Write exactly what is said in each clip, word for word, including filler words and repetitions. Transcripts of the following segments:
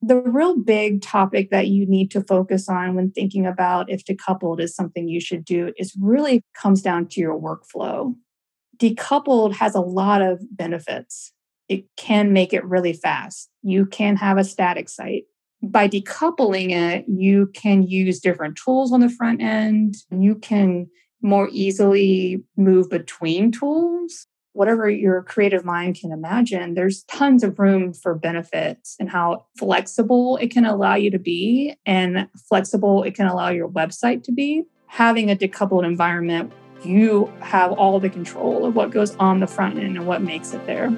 The real big topic that you need to focus on when thinking about if decoupled is something you should do is really comes down to your workflow. Decoupled has a lot of benefits. It can make it really fast. You can have a static site. By decoupling it, you can use different tools on the front end. You can more easily move between tools. Whatever your creative mind can imagine, there's tons of room for benefits and how flexible it can allow you to be and flexible it can allow your website to be. Having a decoupled environment, you have all the control of what goes on the front end and what makes it there.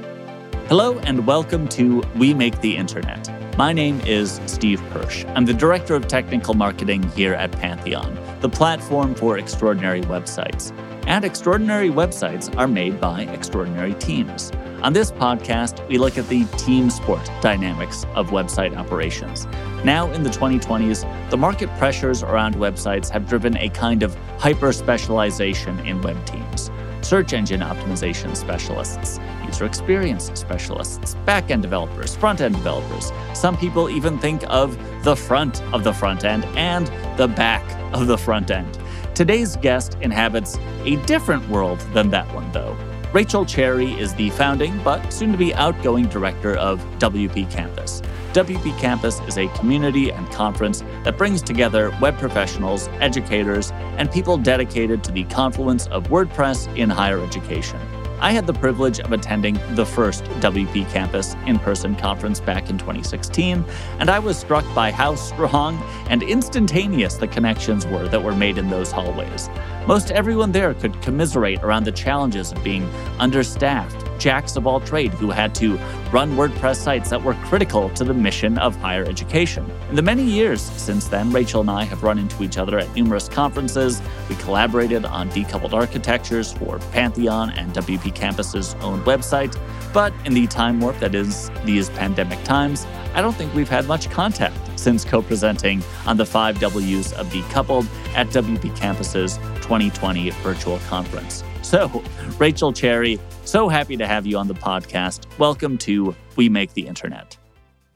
Hello and welcome to We Make the Internet. My name is Steve Persch. I'm the Director of Technical Marketing here at Pantheon, the platform for extraordinary websites. And extraordinary websites are made by extraordinary teams. On this podcast, we look at the team sport dynamics of website operations. Now in the twenty twenties, the market pressures around websites have driven a kind of hyper-specialization in web teams. Search engine optimization specialists, user experience specialists, back-end developers, front-end developers. Some people even think of the front of the front end and the back of the front end. Today's guest inhabits a different world than that one, though. Rachel Cherry is the founding but soon-to-be outgoing director of W P Campus. W P Campus is a community and conference that brings together web professionals, educators, and people dedicated to the confluence of WordPress in higher education. I had the privilege of attending the first W P Campus in-person conference back in twenty sixteen, and I was struck by how strong and instantaneous the connections were that were made in those hallways. Most everyone there could commiserate around the challenges of being understaffed, jacks of all trade who had to run WordPress sites that were critical to the mission of higher education. In the many years since then, Rachel and I have run into each other at numerous conferences. We collaborated on decoupled architectures for Pantheon and W P Campus's own website. But in the time warp that is these pandemic times, I don't think we've had much contact since co-presenting on the five W's of decoupled at W P Campus's twenty twenty virtual conference. So, Rachel Cherry, so happy to have you on the podcast. Welcome to We Make the Internet.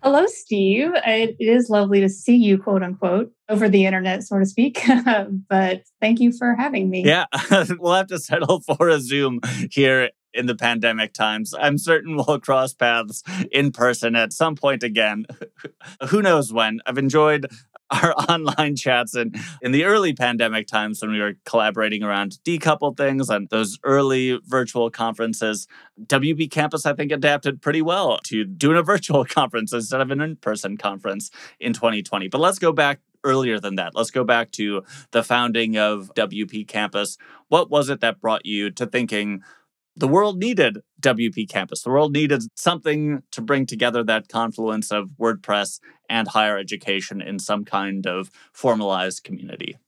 Hello, Steve. It is lovely to see you, quote unquote, over the internet, so to speak. But thank you for having me. Yeah, we'll have to settle for a Zoom here in the pandemic times. I'm certain we'll cross paths in person at some point again. Who knows when? I've enjoyed our online chats in, in the early pandemic times when we were collaborating around decoupled things and those early virtual conferences. W B Campus, I think, adapted pretty well to doing a virtual conference instead of an in-person conference in twenty twenty. But let's go back earlier than that. Let's go back to the founding of W P Campus. What was it that brought you to thinking the world needed W P Campus? The world needed something to bring together that confluence of WordPress and higher education in some kind of formalized community.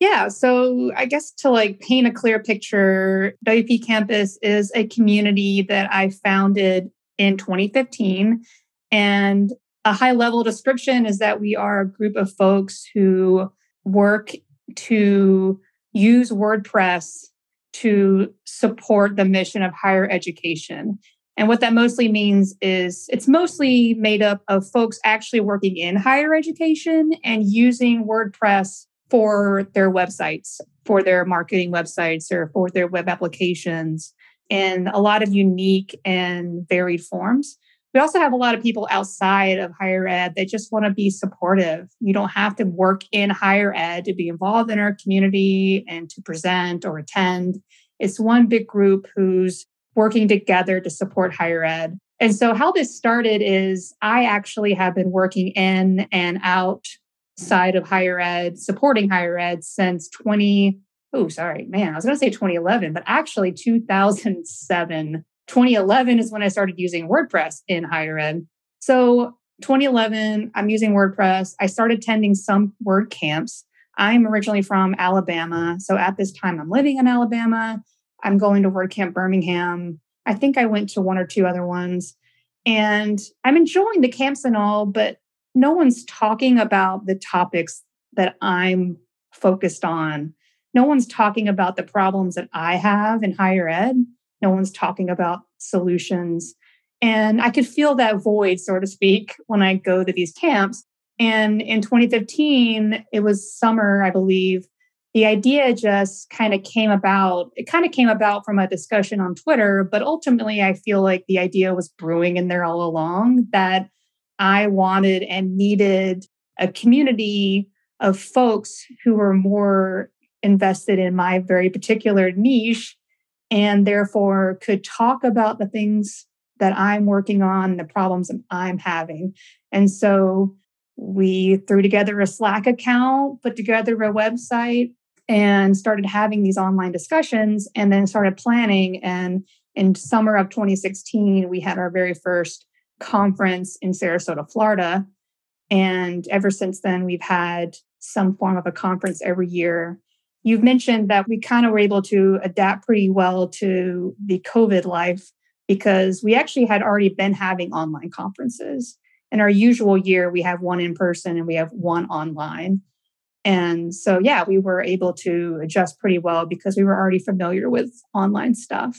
Yeah, so I guess to like paint a clear picture, W P Campus is a community that I founded in twenty fifteen. And a high-level description is that we are a group of folks who work to use WordPress to support the mission of higher education. And what that mostly means is it's mostly made up of folks actually working in higher education and using WordPress for their websites, for their marketing websites, or for their web applications in a lot of unique and varied forms. We also have a lot of people outside of higher ed that just want to be supportive. You don't have to work in higher ed to be involved in our community and to present or attend. It's one big group who's working together to support higher ed. And so how this started is I actually have been working in and outside of higher ed, supporting higher ed since 20, oh, sorry, man, I was going to say twenty eleven, but actually two thousand seven. twenty eleven is when I started using WordPress in higher ed. So twenty eleven, I'm using WordPress. I started attending some Word camps. I'm originally from Alabama. So at this time, I'm living in Alabama. I'm going to WordCamp Birmingham. I think I went to one or two other ones. And I'm enjoying the camps and all, but no one's talking about the topics that I'm focused on. No one's talking about the problems that I have in higher ed. No one's talking about solutions. And I could feel that void, so to speak, when I go to these camps. And in twenty fifteen, it was summer, I believe, the idea just kind of came about. It kind of came about from a discussion on Twitter, but ultimately I feel like the idea was brewing in there all along, that I wanted and needed a community of folks who were more invested in my very particular niche and therefore could talk about the things that I'm working on, the problems that I'm having. And so we threw together a Slack account, put together a website, and started having these online discussions, and then started planning. And in summer of twenty sixteen, we had our very first conference in Sarasota, Florida. And ever since then, we've had some form of a conference every year. You've mentioned that we kind of were able to adapt pretty well to the COVID life, because we actually had already been having online conferences. In our usual year, we have one in person and we have one online. And so, yeah, we were able to adjust pretty well because we were already familiar with online stuff.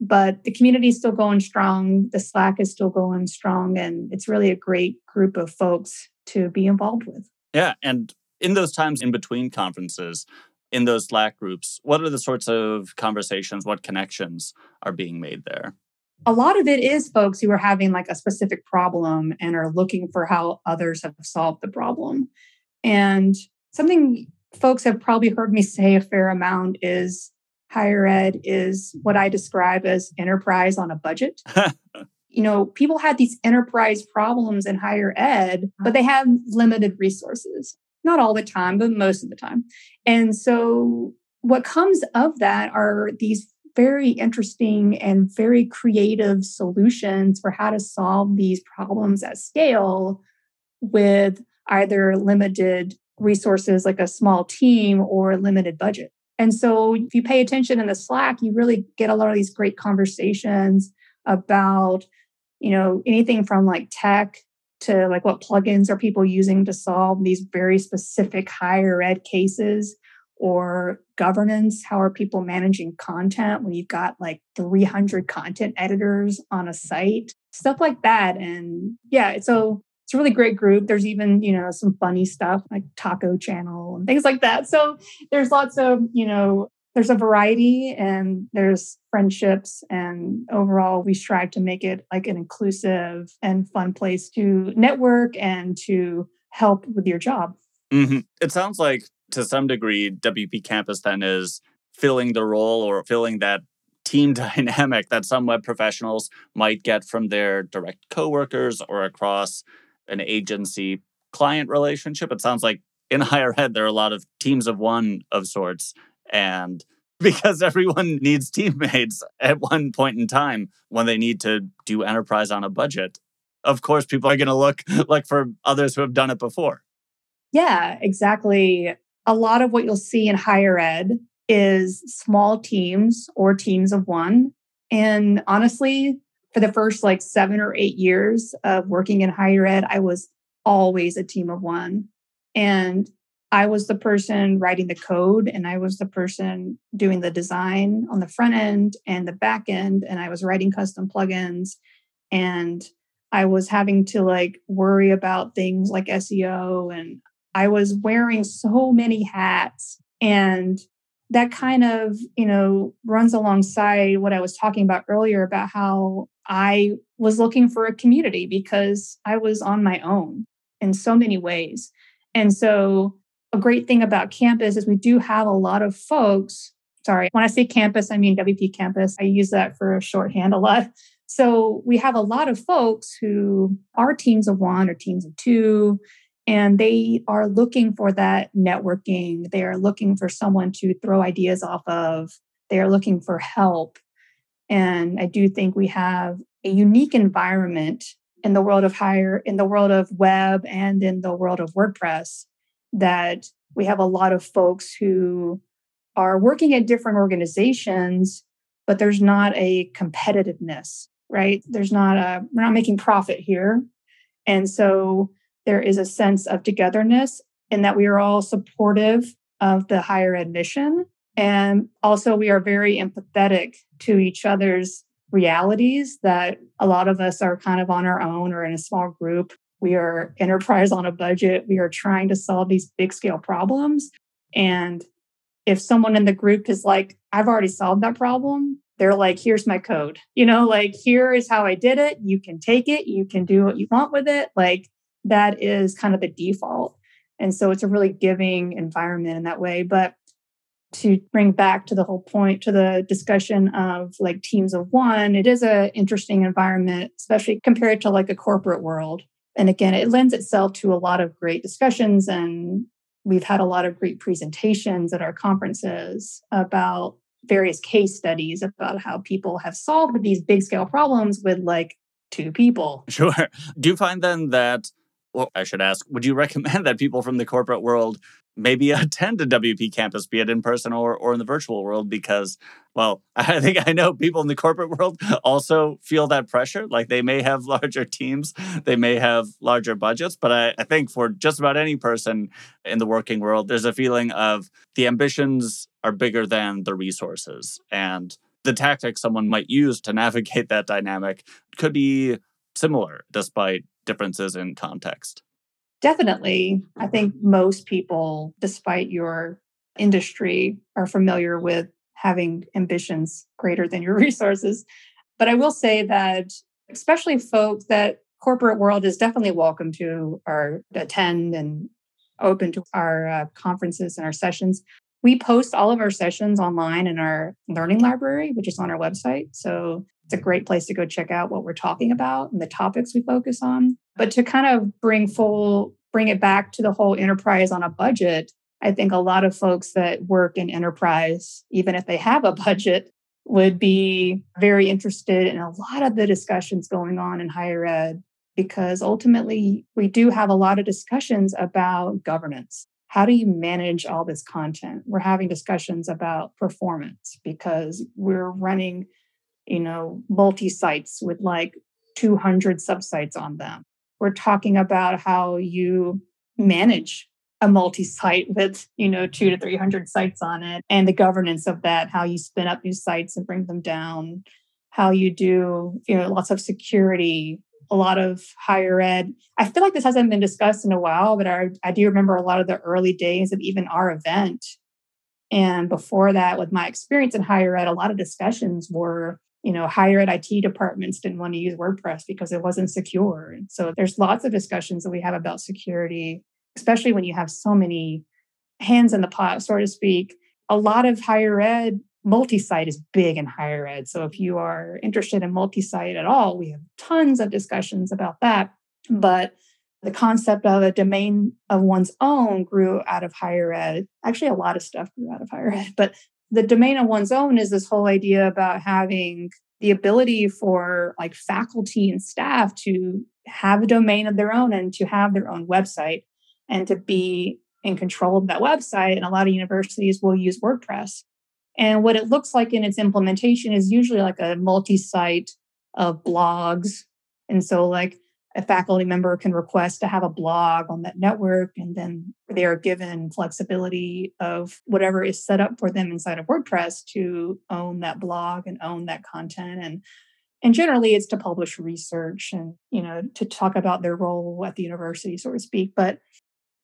But the community is still going strong. The Slack is still going strong. And it's really a great group of folks to be involved with. Yeah. And in those times in between conferences, in those Slack groups, what are the sorts of conversations, what connections are being made there? A lot of it is folks who are having like a specific problem and are looking for how others have solved the problem. And something folks have probably heard me say a fair amount is higher ed is what I describe as enterprise on a budget. You know, people had these enterprise problems in higher ed, but they have limited resources. Not all the time, but most of the time. And so what comes of that are these very interesting and very creative solutions for how to solve these problems at scale with either limited resources like a small team or limited budget. And so if you pay attention in the Slack, you really get a lot of these great conversations about, you know, anything from like tech to like what plugins are people using to solve these very specific higher ed cases, or governance. How are people managing content when you've got like three hundred content editors on a site, stuff like that. And yeah, it's a, it's a really great group. There's even, you know, some funny stuff like Taco Channel and things like that. So there's lots of, you know, there's a variety and there's friendships, and overall we strive to make it like an inclusive and fun place to network and to help with your job. Mm-hmm. It sounds like to some degree, W P Campus then is filling the role or filling that team dynamic that some web professionals might get from their direct coworkers or across an agency client relationship. It sounds like in higher ed, there are a lot of teams of one of sorts. And because everyone needs teammates at one point in time when they need to do enterprise on a budget, of course, people are going to look, look for others who have done it before. Yeah, exactly. A lot of what you'll see in higher ed is small teams or teams of one. And honestly, for the first like seven or eight years of working in higher ed, I was always a team of one. And I was the person writing the code, and I was the person doing the design on the front end and the back end. And I was writing custom plugins, and I was having to like worry about things like S E O, and I was wearing so many hats, and that kind of, you know, runs alongside what I was talking about earlier about how I was looking for a community because I was on my own in so many ways. And so a great thing about campus is we do have a lot of folks, sorry, when I say campus, I mean W P Campus. I use that for a shorthand a lot. So we have a lot of folks who are teams of one or teams of two, and they are looking for that networking. They are looking for someone to throw ideas off of. They are looking for help. And I do think we have a unique environment in the world of higher, in the world of web, and in the world of WordPress, that we have a lot of folks who are working at different organizations, but there's not a competitiveness, right? There's not a, we're not making profit here. And so there is a sense of togetherness in that we are all supportive of the higher ed mission. And also we are very empathetic to each other's realities that a lot of us are kind of on our own or in a small group. We are enterprise on a budget. We are trying to solve these big scale problems. And if someone in the group is like, I've already solved that problem, they're like, here's my code. You know, like, here is how I did it. You can take it. You can do what you want with it. Like, that is kind of the default. And so it's a really giving environment in that way. But to bring back to the whole point, to the discussion of like teams of one, it is an interesting environment, especially compared to like a corporate world. And again, it lends itself to a lot of great discussions. And we've had a lot of great presentations at our conferences about various case studies about how people have solved these big scale problems with like two people. Sure. Do you find then that, well, I should ask, would you recommend that people from the corporate world maybe attend a W P campus, be it in person or, or in the virtual world? Because, well, I think I know people in the corporate world also feel that pressure. Like, they may have larger teams, they may have larger budgets, but I, I think for just about any person in the working world, there's a feeling of the ambitions are bigger than the resources. And the tactics someone might use to navigate that dynamic could be similar despite differences in context. Definitely. I think most people, despite your industry, are familiar with having ambitions greater than your resources. But I will say that especially folks that corporate world is definitely welcome to or attend and open to our uh, conferences and our sessions. We post all of our sessions online in our learning library, which is on our website. So it's a great place to go check out what we're talking about and the topics we focus on. But to kind of bring full, bring it back to the whole enterprise on a budget, I think a lot of folks that work in enterprise, even if they have a budget, would be very interested in a lot of the discussions going on in higher ed, because ultimately we do have a lot of discussions about governance. How do you manage all this content? We're having discussions about performance because we're running, you know, multi-sites with like two hundred subsites on them. We're talking about how you manage a multi-site with, you know, two to three hundred sites on it and the governance of that, how you spin up new sites and bring them down, how you do, you know, lots of security. A lot of higher ed. I feel like this hasn't been discussed in a while, but I, I do remember a lot of the early days of even our event. And before that, with my experience in higher ed, a lot of discussions were, you know, higher ed I T departments didn't want to use WordPress because it wasn't secure. And so there's lots of discussions that we have about security, especially when you have so many hands in the pot, so to speak. A lot of higher ed multi-site is big in higher ed. So if you are interested in multi-site at all, we have tons of discussions about that. But the concept of a domain of one's own grew out of higher ed. Actually, a lot of stuff grew out of higher ed. But the domain of one's own is this whole idea about having the ability for like faculty and staff to have a domain of their own and to have their own website and to be in control of that website. And a lot of universities will use WordPress. And what it looks like in its implementation is usually like a multi-site of blogs. And so like a faculty member can request to have a blog on that network, and then they are given flexibility of whatever is set up for them inside of WordPress to own that blog and own that content. And and generally it's to publish research and, you know, to talk about their role at the university, so to speak. But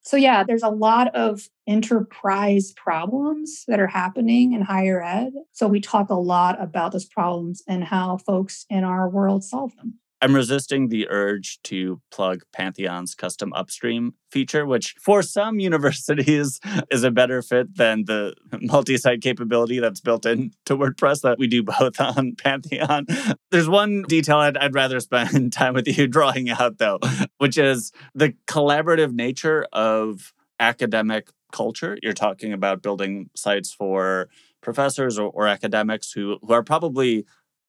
So yeah, there's a lot of enterprise problems that are happening in higher ed. So we talk a lot about those problems and how folks in our world solve them. I'm resisting the urge to plug Pantheon's custom upstream feature, which for some universities is a better fit than the multi-site capability that's built into WordPress that we do both on Pantheon. There's one detail I'd, I'd rather spend time with you drawing out, though, which is the collaborative nature of academic culture. You're talking about building sites for professors or, or academics who, who are probably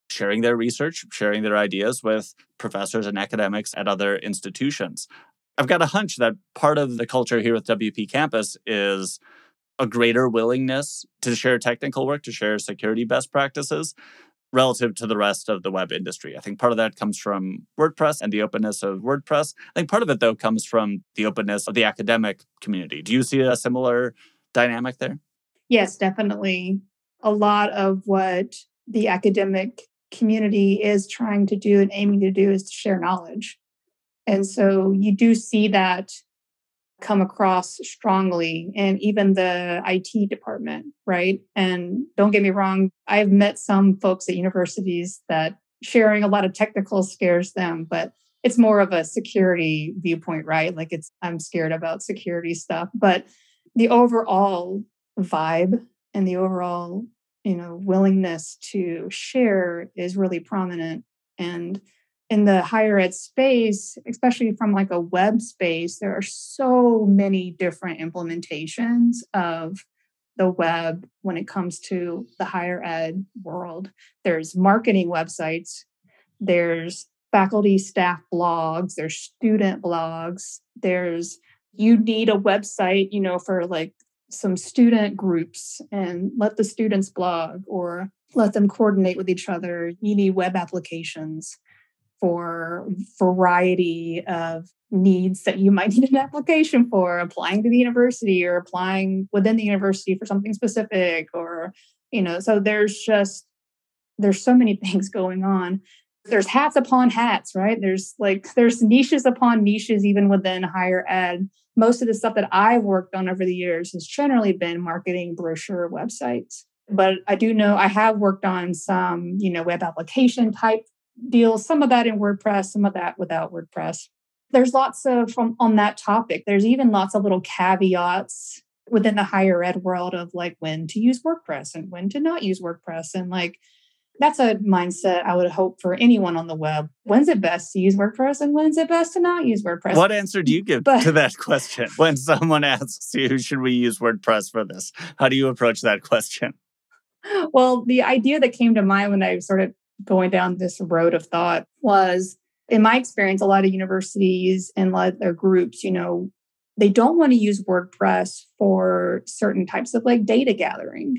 sharing their research, sharing their ideas with professors and academics at other institutions. I've got a hunch that part of the culture here with W P Campus is a greater willingness to share technical work, to share security best practices relative to the rest of the web industry. I think part of that comes from WordPress and the openness of WordPress. I think part of it, though, comes from the openness of the academic community. Do you see a similar dynamic there? Yes, definitely. A lot of what the academic community is trying to do and aiming to do is to share knowledge. And so you do see that come across strongly, and even the I T department, right? And don't get me wrong, I've met some folks at universities that sharing a lot of technical scares them, but it's more of a security viewpoint, right? Like it's, I'm scared about security stuff, but the overall vibe and the overall, you know, willingness to share is really prominent. And in the higher ed space, especially from like a web space, there are so many different implementations of the web when it comes to the higher ed world. There's marketing websites, there's faculty staff blogs, there's student blogs, there's, you need a website, you know, for like some student groups and let the students blog or let them coordinate with each other. You need web applications for variety of needs that you might need an application for, applying to the university or applying within the university for something specific, or, you know, so there's just, there's so many things going on. There's hats upon hats, right? There's like, there's niches upon niches, even within higher ed. Most of the stuff that I've worked on over the years has generally been marketing, brochure, websites. But I do know I have worked on some, you know, web application type deals, some of that in WordPress, some of that without WordPress. There's lots of, on, on that topic, there's even lots of little caveats within the higher ed world of like when to use WordPress and when to not use WordPress. And like, that's a mindset I would hope for anyone on the web. When's it best to use WordPress and when's it best to not use WordPress? What answer do you give but, to that question? When someone asks you, should we use WordPress for this? How do you approach that question? Well, the idea that came to mind when I started going down this road of thought was, in my experience, a lot of universities and a lot of their groups, you know, they don't want to use WordPress for certain types of like data gathering.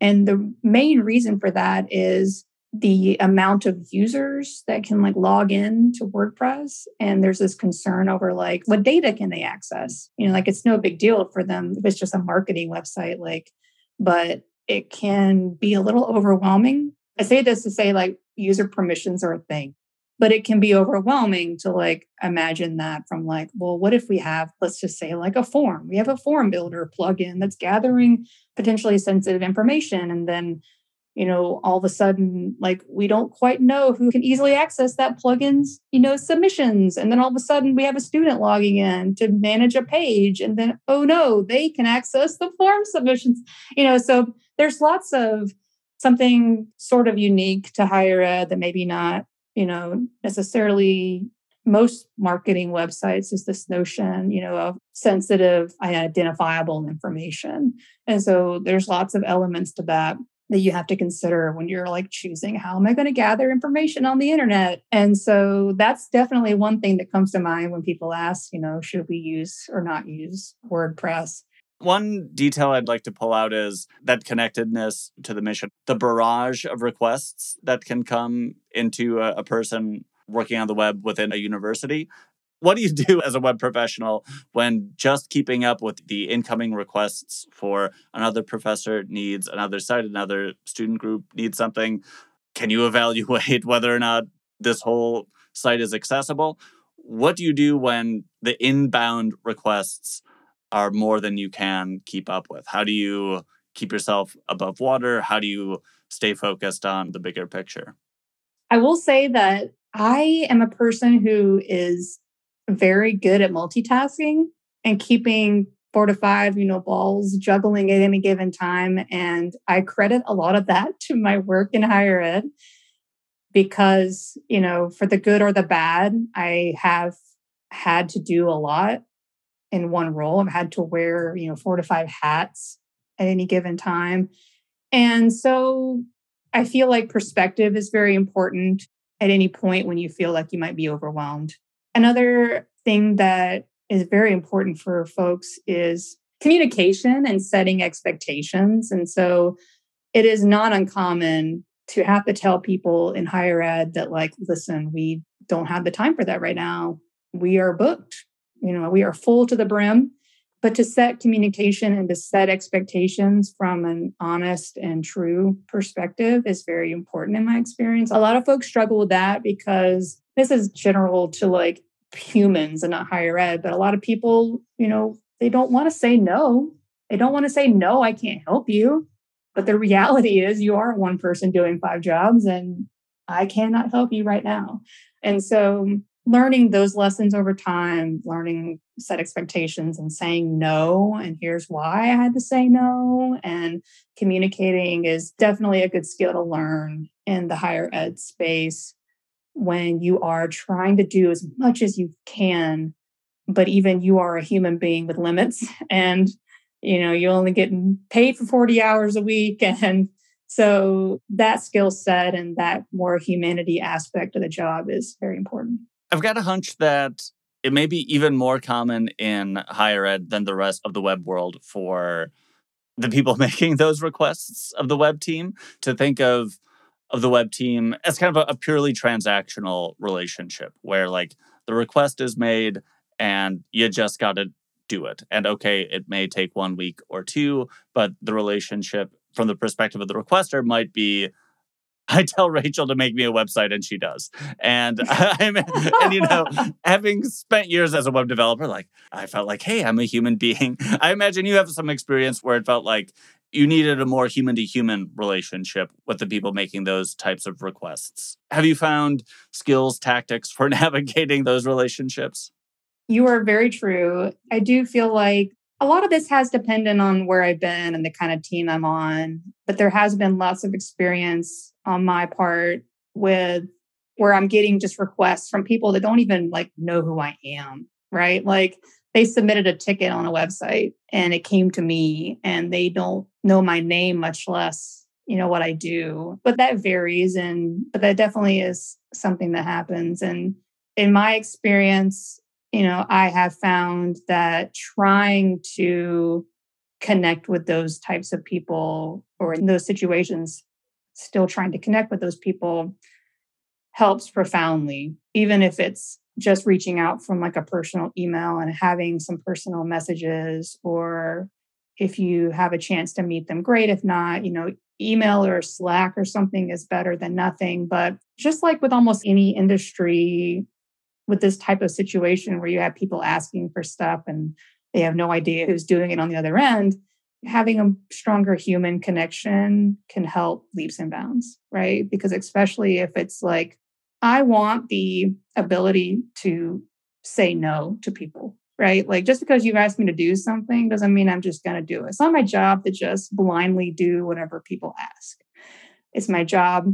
And the main reason for that is the amount of users that can like log in to WordPress. And there's this concern over like, what data can they access? You know, like it's no big deal for them if it's just a marketing website, like, but it can be a little overwhelming. I say this to say like user permissions are a thing, but it can be overwhelming to like imagine that from like, well, what if we have, let's just say like a form. We have a form builder plugin that's gathering potentially sensitive information. And then, you know, all of a sudden, like we don't quite know who can easily access that plugin's, you know, submissions. And then all of a sudden we have a student logging in to manage a page. And then, oh no, they can access the form submissions. You know, so there's lots of something sort of unique to higher ed that maybe not, you know, necessarily most marketing websites, is this notion, you know, of sensitive, identifiable information. And so there's lots of elements to that that you have to consider when you're like choosing, how am I going to gather information on the internet? And so that's definitely one thing that comes to mind when people ask, you know, should we use or not use WordPress? One detail I'd like to pull out is that connectedness to the mission, the barrage of requests that can come into a, a person working on the web within a university. What do you do as a web professional when just keeping up with the incoming requests for another professor needs another site, another student group needs something? Can you evaluate whether or not this whole site is accessible? What do you do when the inbound requests are more than you can keep up with? How do you keep yourself above water? How do you stay focused on the bigger picture? I will say that I am a person who is very good at multitasking and keeping four to five, you know, balls juggling at any given time. And I credit a lot of that to my work in higher ed because, you know, for the good or the bad, I have had to do a lot. In one role, I've had to wear, you know, four to five hats at any given time. And so I feel like perspective is very important at any point when you feel like you might be overwhelmed. Another thing that is very important for folks is communication and setting expectations. And so it is not uncommon to have to tell people in higher ed that, like, listen, we don't have the time for that right now. We are booked. You know, we are full to the brim. But to set communication and to set expectations from an honest and true perspective is very important in my experience. A lot of folks struggle with that because this is general to like humans and not higher ed, but a lot of people, you know, they don't want to say no. They don't want to say, no, I can't help you. But the reality is you are one person doing five jobs and I cannot help you right now. And so learning those lessons over time, learning set expectations and saying no, and here's why I had to say no, and communicating is definitely a good skill to learn in the higher ed space when you are trying to do as much as you can, but even you are a human being with limits and, you know, you're only getting paid for forty hours a week. And so that skill set and that more humanity aspect of the job is very important. I've got a hunch that it may be even more common in higher ed than the rest of the web world for the people making those requests of the web team to think of, of the web team as kind of a, a purely transactional relationship where like the request is made and you just got to do it. And okay, it may take one week or two, but the relationship from the perspective of the requester might be I tell Rachel to make me a website and she does. And I'm, and you know, having spent years as a web developer, like I felt like, hey, I'm a human being. I imagine you have some experience where it felt like you needed a more human to human relationship with the people making those types of requests. Have you found skills, tactics for navigating those relationships? You are very true. I do feel like a lot of this has depended on where I've been and the kind of team I'm on, but there has been lots of experience on my part with where I'm getting just requests from people that don't even like know who I am, right? Like they submitted a ticket on a website and it came to me and they don't know my name, much less, you know, what I do. But that varies and, but that definitely is something that happens. And in my experience, you know, I have found that trying to connect with those types of people or in those situations, still trying to connect with those people helps profoundly, even if it's just reaching out from like a personal email and having some personal messages, or if you have a chance to meet them, great. If not, you know, email or Slack or something is better than nothing. But just like with almost any industry, with this type of situation where you have people asking for stuff and they have no idea who's doing it on the other end, having a stronger human connection can help leaps and bounds, right? Because especially if it's like, I want the ability to say no to people, right? Like just because you've asked me to do something doesn't mean I'm just going to do it. It's not my job to just blindly do whatever people ask. It's my job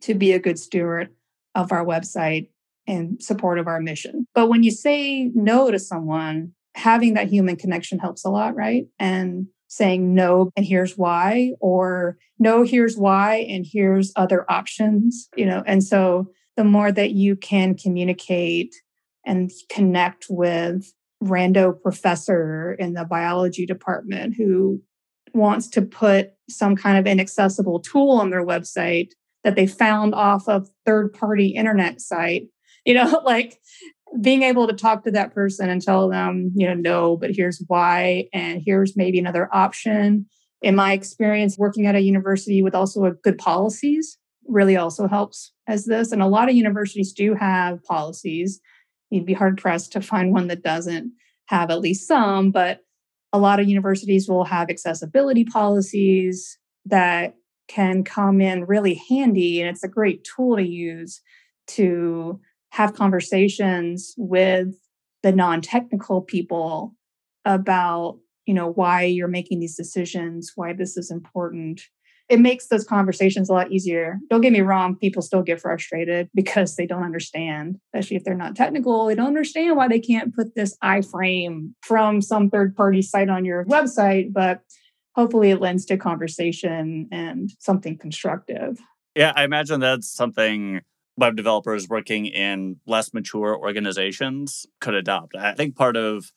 to be a good steward of our website in support of our mission. But when you say no to someone, having that human connection helps a lot, right? And saying no, and here's why, or no, here's why, and here's other options, you know? And so the more that you can communicate and connect with rando professor in the biology department who wants to put some kind of inaccessible tool on their website that they found off of third-party internet site, you know, like being able to talk to that person and tell them, you know, no, but here's why, and here's maybe another option. In my experience, working at a university with also a good policies really also helps as this. And a lot of universities do have policies. You'd be hard pressed to find one that doesn't have at least some, but a lot of universities will have accessibility policies that can come in really handy. And it's a great tool to use to have conversations with the non-technical people about, you know, why you're making these decisions, why this is important. It makes those conversations a lot easier. Don't get me wrong, people still get frustrated because they don't understand, especially if they're not technical, they don't understand why they can't put this iframe from some third-party site on your website, but hopefully it lends to conversation and something constructive. Yeah, I imagine that's something web developers working in less mature organizations could adopt. I think part of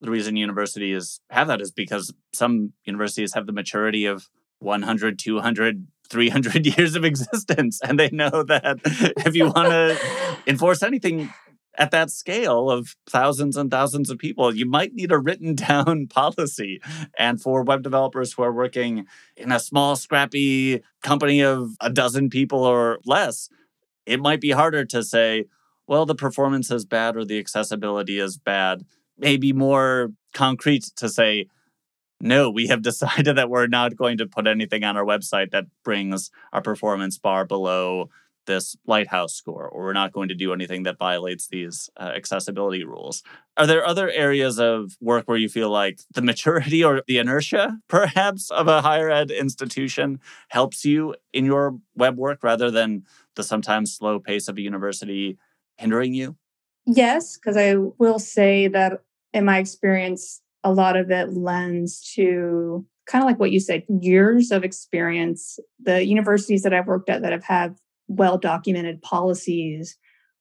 the reason universities have that is because some universities have the maturity of one hundred, two hundred, three hundred years of existence. And they know that if you want to enforce anything at that scale of thousands and thousands of people, you might need a written down policy. And for web developers who are working in a small, scrappy company of a dozen people or less, it might be harder to say, well, the performance is bad or the accessibility is bad. Maybe more concrete to say, no, we have decided that we're not going to put anything on our website that brings our performance bar below this lighthouse score, or we're not going to do anything that violates these uh, accessibility rules. Are there other areas of work where you feel like the maturity or the inertia, perhaps, of a higher ed institution helps you in your web work rather than the sometimes slow pace of a university hindering you? Yes, because I will say that in my experience, a lot of it lends to kind of like what you said, years of experience. The universities that I've worked at that have had well-documented policies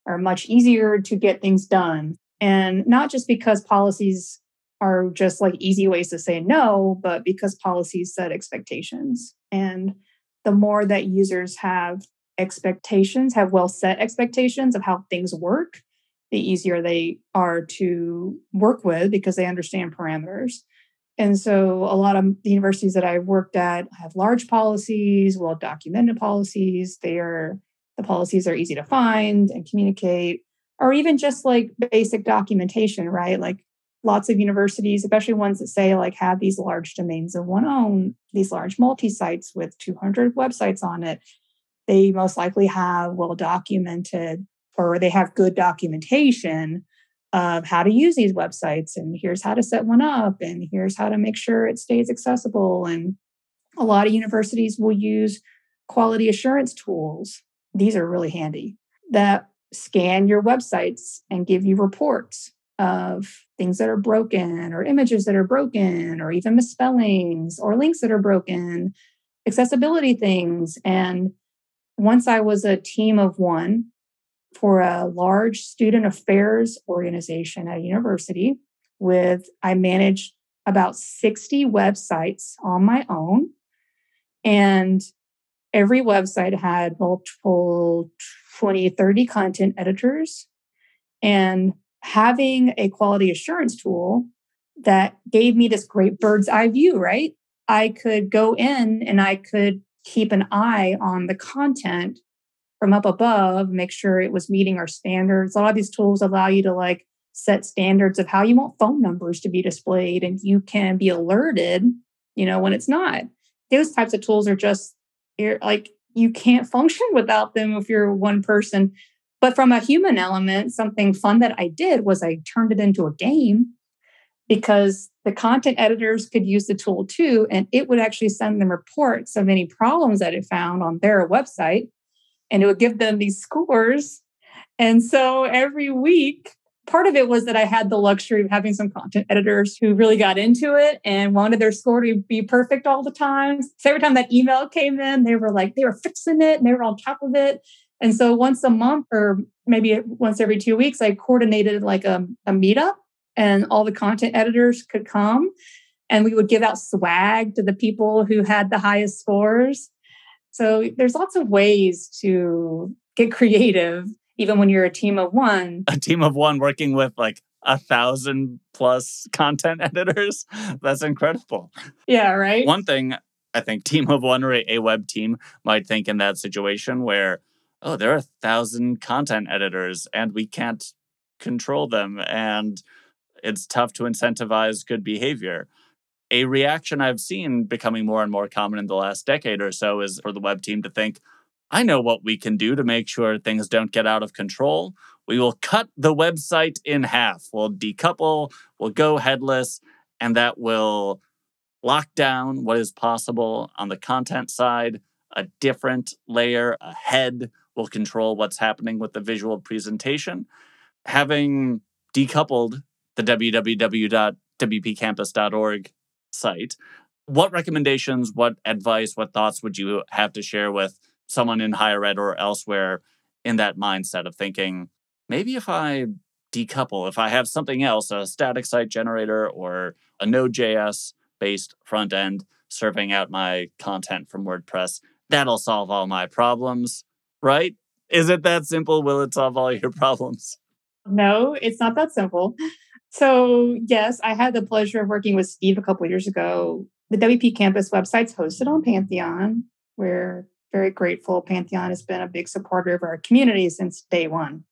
are much easier to get things done. And not just because policies are just like easy ways to say no, but because policies set expectations. And the more that users have expectations, have well-set expectations of how things work, the easier they are to work with because they understand parameters. And so a lot of the universities that I've worked at have large policies, well-documented policies. They are, the policies are easy to find and communicate, or even just like basic documentation, right? Like lots of universities, especially ones that say like have these large domains of one own, these large multi-sites with two hundred websites on it, they most likely have well-documented or they have good documentation of how to use these websites, and here's how to set one up, and here's how to make sure it stays accessible. And a lot of universities will use quality assurance tools. These are really handy that scan your websites and give you reports of things that are broken or images that are broken or even misspellings or links that are broken, accessibility things. And once I was a team of one for a large student affairs organization at a university with, I managed about sixty websites on my own. And every website had multiple twenty, thirty content editors. And having a quality assurance tool that gave me this great bird's eye view, right? I could go in and I could keep an eye on the content from up above, make sure it was meeting our standards. A lot of these tools allow you to like set standards of how you want phone numbers to be displayed, and you can be alerted, you know, when it's not. Those types of tools are just like, you can't function without them if you're one person. But from a human element, something fun that I did was I turned it into a game, because the content editors could use the tool too, and it would actually send them reports of any problems that it found on their website. And it would give them these scores. And so every week, part of it was that I had the luxury of having some content editors who really got into it and wanted their score to be perfect all the time. So every time that email came in, they were like, they were fixing it and they were on top of it. And so once a month, or maybe once every two weeks, I coordinated like a, a meetup, and all the content editors could come and we would give out swag to the people who had the highest scores. So there's lots of ways to get creative, even when you're a team of one. A team of one working with like a thousand plus content editors. That's incredible. Yeah, right? One thing I think team of one or a web team might think in that situation where, oh, there are a thousand content editors and we can't control them and it's tough to incentivize good behavior. A reaction I've seen becoming more and more common in the last decade or so is for the web team to think, I know what we can do to make sure things don't get out of control. We will cut the website in half. We'll decouple, we'll go headless, and that will lock down what is possible on the content side. A different layer, a head, will control what's happening with the visual presentation. Having decoupled the w w w dot w p campus dot org site, what recommendations, what advice, what thoughts would you have to share with someone in higher ed or elsewhere in that mindset of thinking, maybe if I decouple, if I have something else, a static site generator or a Node.js based front end serving out my content from WordPress, that'll solve all my problems, right? Is it that simple? Will it solve all your problems? No, it's not that simple. So yes, I had the pleasure of working with Steve a couple of years ago. The W P Campus website's hosted on Pantheon. We're very grateful. Pantheon has been a big supporter of our community since day one.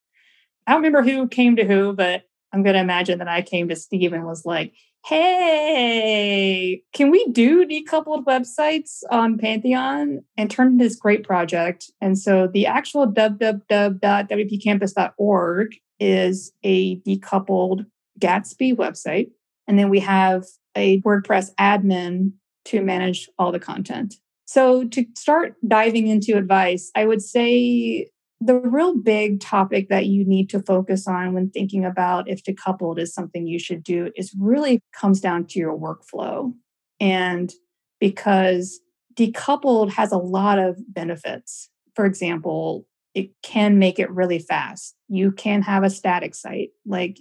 I don't remember who came to who, but I'm going to imagine that I came to Steve and was like, hey, can we do decoupled websites on Pantheon? And turned this great project. And so the actual w w w dot w p campus dot org is a decoupled Gatsby website. And then we have a WordPress admin to manage all the content. So to start diving into advice, I would say the real big topic that you need to focus on when thinking about if decoupled is something you should do is really comes down to your workflow. And because decoupled has a lot of benefits. For example, it can make it really fast. You can have a static site. Like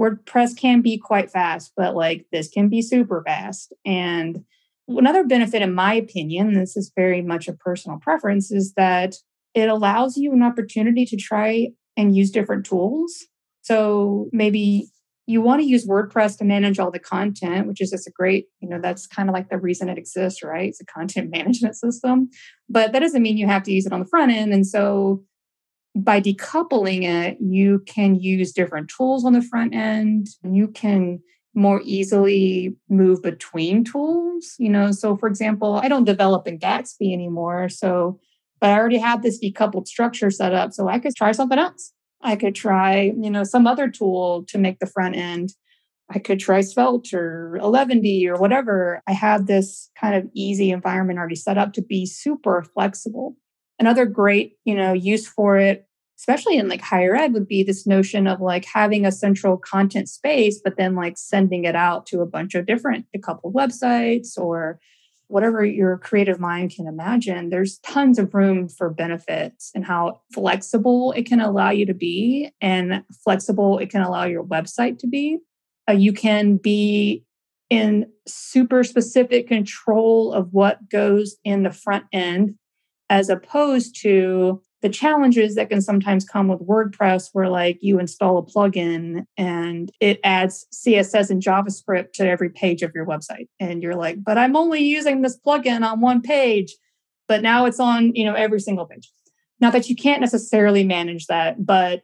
WordPress can be quite fast, but like this can be super fast. And another benefit, in my opinion, and this is very much a personal preference, is that it allows you an opportunity to try and use different tools. So maybe you want to use WordPress to manage all the content, which is just a great, you know, that's kind of like the reason it exists, right? It's a content management system. But that doesn't mean you have to use it on the front end. And so by decoupling it, you can use different tools on the front end. And you can more easily move between tools, you know. So for example, I don't develop in Gatsby anymore. So, but I already had this decoupled structure set up. So I could try something else. I could try, you know, some other tool to make the front end. I could try Svelte or Eleventy or whatever. I had this kind of easy environment already set up to be super flexible. Another great, you know, use for it, especially in like higher ed, would be this notion of like having a central content space, but then like sending it out to a bunch of different decoupled websites or whatever your creative mind can imagine. There's tons of room for benefits and how flexible it can allow you to be and flexible it can allow your website to be. Uh, you can be in super specific control of what goes in the front end, as opposed to the challenges that can sometimes come with WordPress, where like you install a plugin and it adds C S S and JavaScript to every page of your website. And you're like, but I'm only using this plugin on one page, but now it's on, you know, every single page. Not that you can't necessarily manage that, but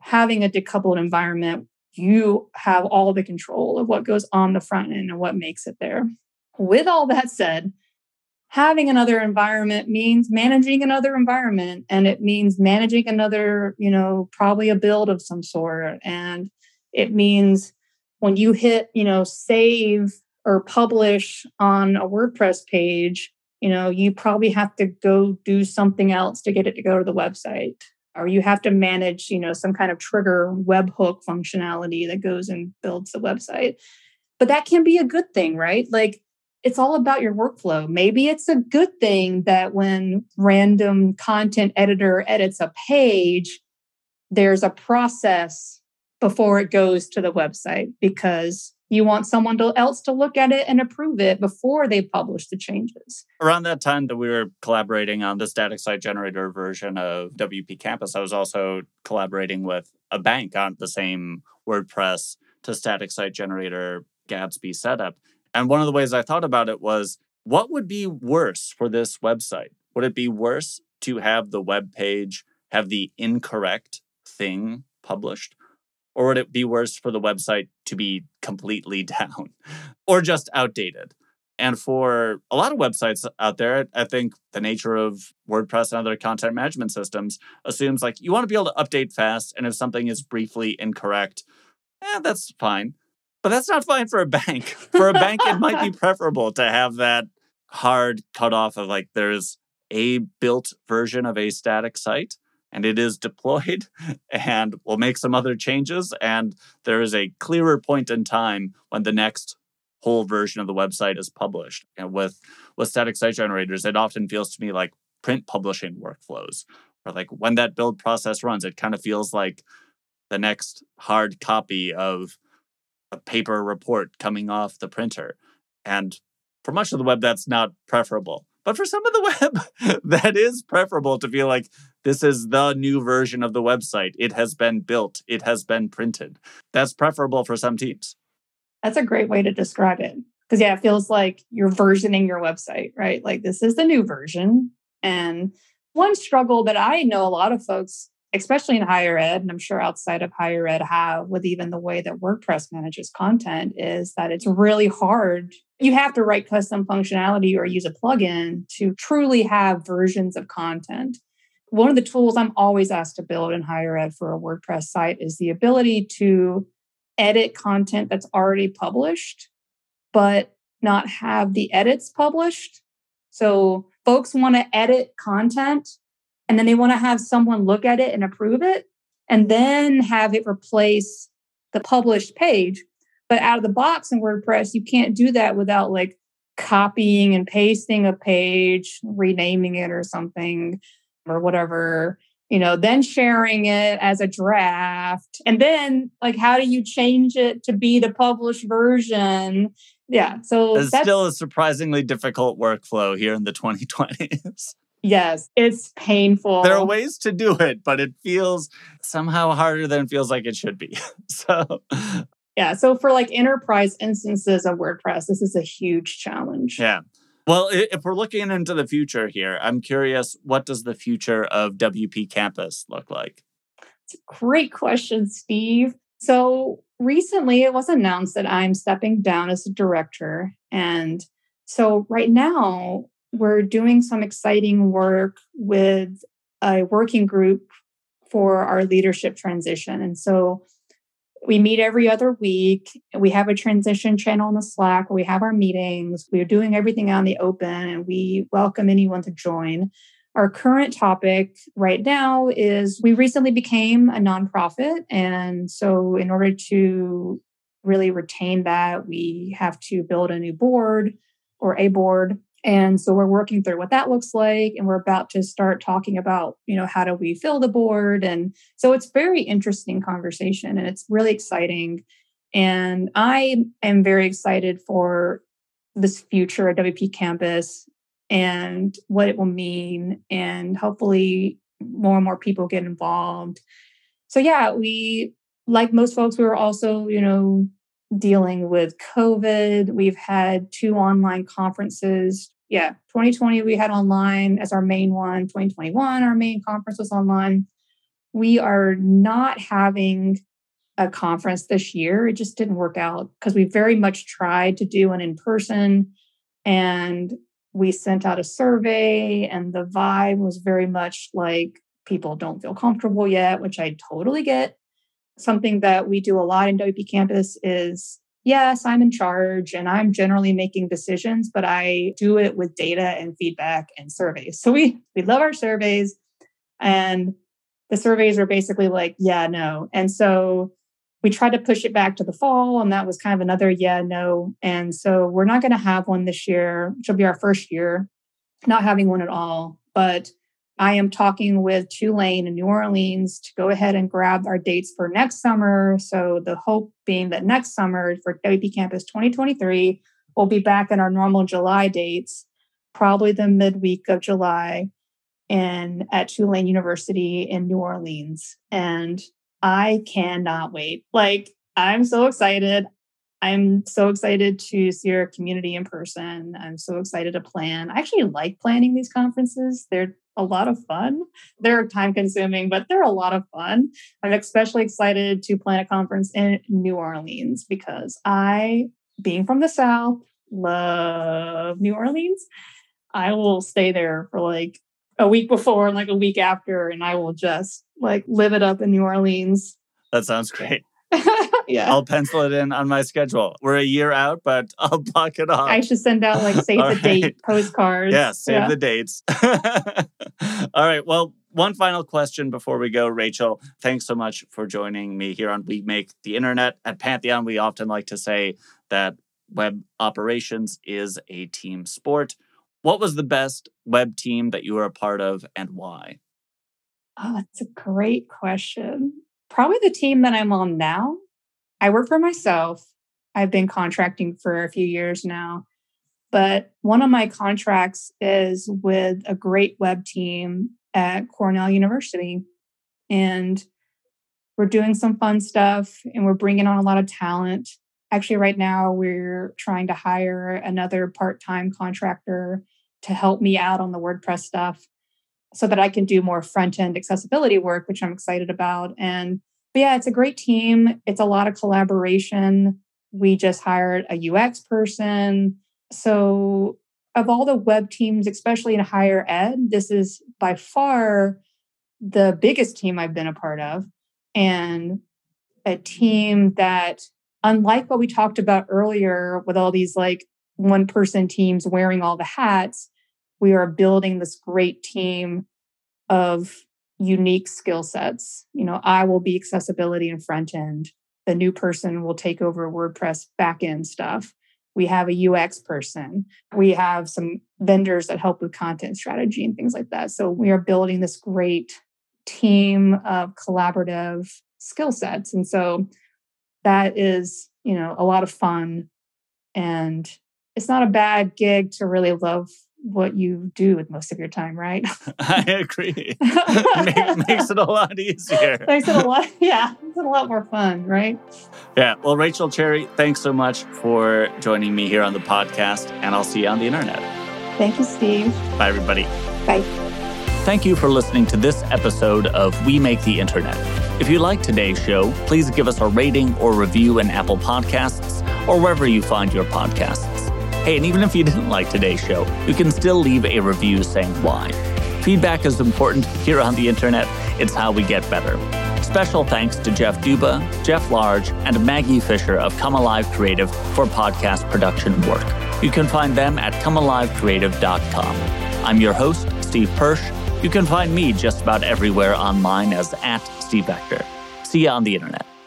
having a decoupled environment, you have all the control of what goes on the front end and what makes it there. With all that said, having another environment means managing another environment, and it means managing another, you know, probably a build of some sort. And it means when you hit, you know, save or publish on a WordPress page, you know, you probably have to go do something else to get it to go to the website. Or you have to manage, you know, some kind of trigger webhook functionality that goes and builds the website. But that can be a good thing, right? Like, it's all about your workflow. Maybe it's a good thing that when random content editor edits a page, there's a process before it goes to the website, because you want someone else to look at it and approve it before they publish the changes. Around that time that we were collaborating on the static site generator version of W P Campus, I was also collaborating with a bank on the same WordPress to static site generator Gatsby setup. And one of the ways I thought about it was, what would be worse for this website? Would it be worse to have the web page have the incorrect thing published? Or would it be worse for the website to be completely down or just outdated? And for a lot of websites out there, I think the nature of WordPress and other content management systems assumes like you want to be able to update fast. And if something is briefly incorrect, eh, that's fine. But that's not fine for a bank. For a bank, it might be preferable to have that hard cutoff of like, there's a built version of a static site and it is deployed and we'll make some other changes. And there is a clearer point in time when the next whole version of the website is published. And with, with static site generators, it often feels to me like print publishing workflows, or like when that build process runs, it kind of feels like the next hard copy of a paper report coming off the printer. And for much of the web, that's not preferable. But for some of the web, that is preferable to feel like this is the new version of the website. It has been built. It has been printed. That's preferable for some teams. That's a great way to describe it. Because yeah, it feels like you're versioning your website, right? Like this is the new version. And one struggle that I know a lot of folks, especially in higher ed, and I'm sure outside of higher ed have with even the way that WordPress manages content, is that it's really hard. You have to write custom functionality or use a plugin to truly have versions of content. One of the tools I'm always asked to build in higher ed for a WordPress site is the ability to edit content that's already published, but not have the edits published. So folks want to edit content and then they want to have someone look at it and approve it and then have it replace the published page. But out of the box in WordPress, you can't do that without like copying and pasting a page, renaming it or something or whatever, you know, then sharing it as a draft. And then like, how do you change it to be the published version? Yeah. So it's that's still a surprisingly difficult workflow here in the twenty twenties. Yes, it's painful. There are ways to do it, but it feels somehow harder than it feels like it should be. So yeah. So for like enterprise instances of WordPress, this is a huge challenge. Yeah. Well, if we're looking into the future here, I'm curious, what does the future of W P Campus look like? It's a great question, Steve. So recently it was announced that I'm stepping down as a director. And so right now we're doing some exciting work with a working group for our leadership transition. And so we meet every other week. We have a transition channel on the Slack where we have our meetings. We're doing everything out in the open and we welcome anyone to join. Our current topic right now is we recently became a nonprofit. And so in order to really retain that, we have to build a new board or a board. And so we're working through what that looks like. And we're about to start talking about, you know, how do we fill the board? And so it's very interesting conversation and it's really exciting. And I am very excited for this future at W P Campus and what it will mean. And hopefully more and more people get involved. So yeah, we, like most folks, we were also, you know, dealing with COVID. We've had two online conferences. Yeah, twenty twenty we had online as our main one. twenty twenty-one our main conference was online. We are not having a conference this year. It just didn't work out because we very much tried to do an in-person and we sent out a survey and the vibe was very much like people don't feel comfortable yet, which I totally get. Something that we do a lot in W P Campus is, yes, I'm in charge and I'm generally making decisions, but I do it with data and feedback and surveys. So we we love our surveys. And the surveys are basically like, yeah, no. And so we tried to push it back to the fall. And that was kind of another yeah, no. And so we're not going to have one this year, which will be our first year, not having one at all. But I am talking with Tulane and New Orleans to go ahead and grab our dates for next summer. So the hope being that next summer for W P Campus twenty twenty-three, we'll be back in our normal July dates, probably the midweek of July, and at Tulane University in New Orleans. And I cannot wait. Like, I'm so excited. I'm so excited to see our community in person. I'm so excited to plan. I actually like planning these conferences. They're a lot of fun. They're time consuming, but they're a lot of fun. I'm especially excited to plan a conference in New Orleans because I, being from the South, love New Orleans. I will stay there for like a week before and like a week after, and I will just like live it up in New Orleans. That sounds great. Yeah. I'll pencil it in on my schedule. We're a year out, but I'll block it off. I should send out like save the date right. postcards. Yeah, save yeah. the dates. All right. Well, one final question before we go, Rachel. Thanks so much for joining me here on We Make the Internet. At Pantheon, we often like to say that web operations is a team sport. What was the best web team that you were a part of and why? Oh, that's a great question. Probably the team that I'm on now. I work for myself. I've been contracting for a few years now. But one of my contracts is with a great web team at Cornell University. And we're doing some fun stuff and we're bringing on a lot of talent. Actually, right now, we're trying to hire another part-time contractor to help me out on the WordPress stuff so that I can do more front-end accessibility work, which I'm excited about. And but yeah, it's a great team. It's a lot of collaboration. We just hired a U X person. So of all the web teams, especially in higher ed, this is by far the biggest team I've been a part of, and a team that, unlike what we talked about earlier with all these like one-person teams wearing all the hats, we are building this great team of unique skill sets. You know, I will be accessibility and front end. The new person will take over WordPress backend stuff. We have a U X person. We have some vendors that help with content strategy and things like that. So we are building this great team of collaborative skill sets. And so that is, you know, a lot of fun. And it's not a bad gig to really love what you do with most of your time, right? I agree. Make, makes it a lot easier. Makes it a lot, yeah. It's a lot more fun, right? Yeah. Well, Rachel Cherry, thanks so much for joining me here on the podcast, and I'll see you on the internet. Thank you, Steve. Bye, everybody. Bye. Thank you for listening to this episode of We Make the Internet. If you like today's show, please give us a rating or review in Apple Podcasts or wherever you find your podcasts. Hey, and even if you didn't like today's show, you can still leave a review saying why. Feedback is important here on the internet. It's how we get better. Special thanks to Jeff Duba, Jeff Large, and Maggie Fisher of Come Alive Creative for podcast production work. You can find them at come alive creative dot com. I'm your host, Steve Persch. You can find me just about everywhere online as at Steve Vector. See you on the internet.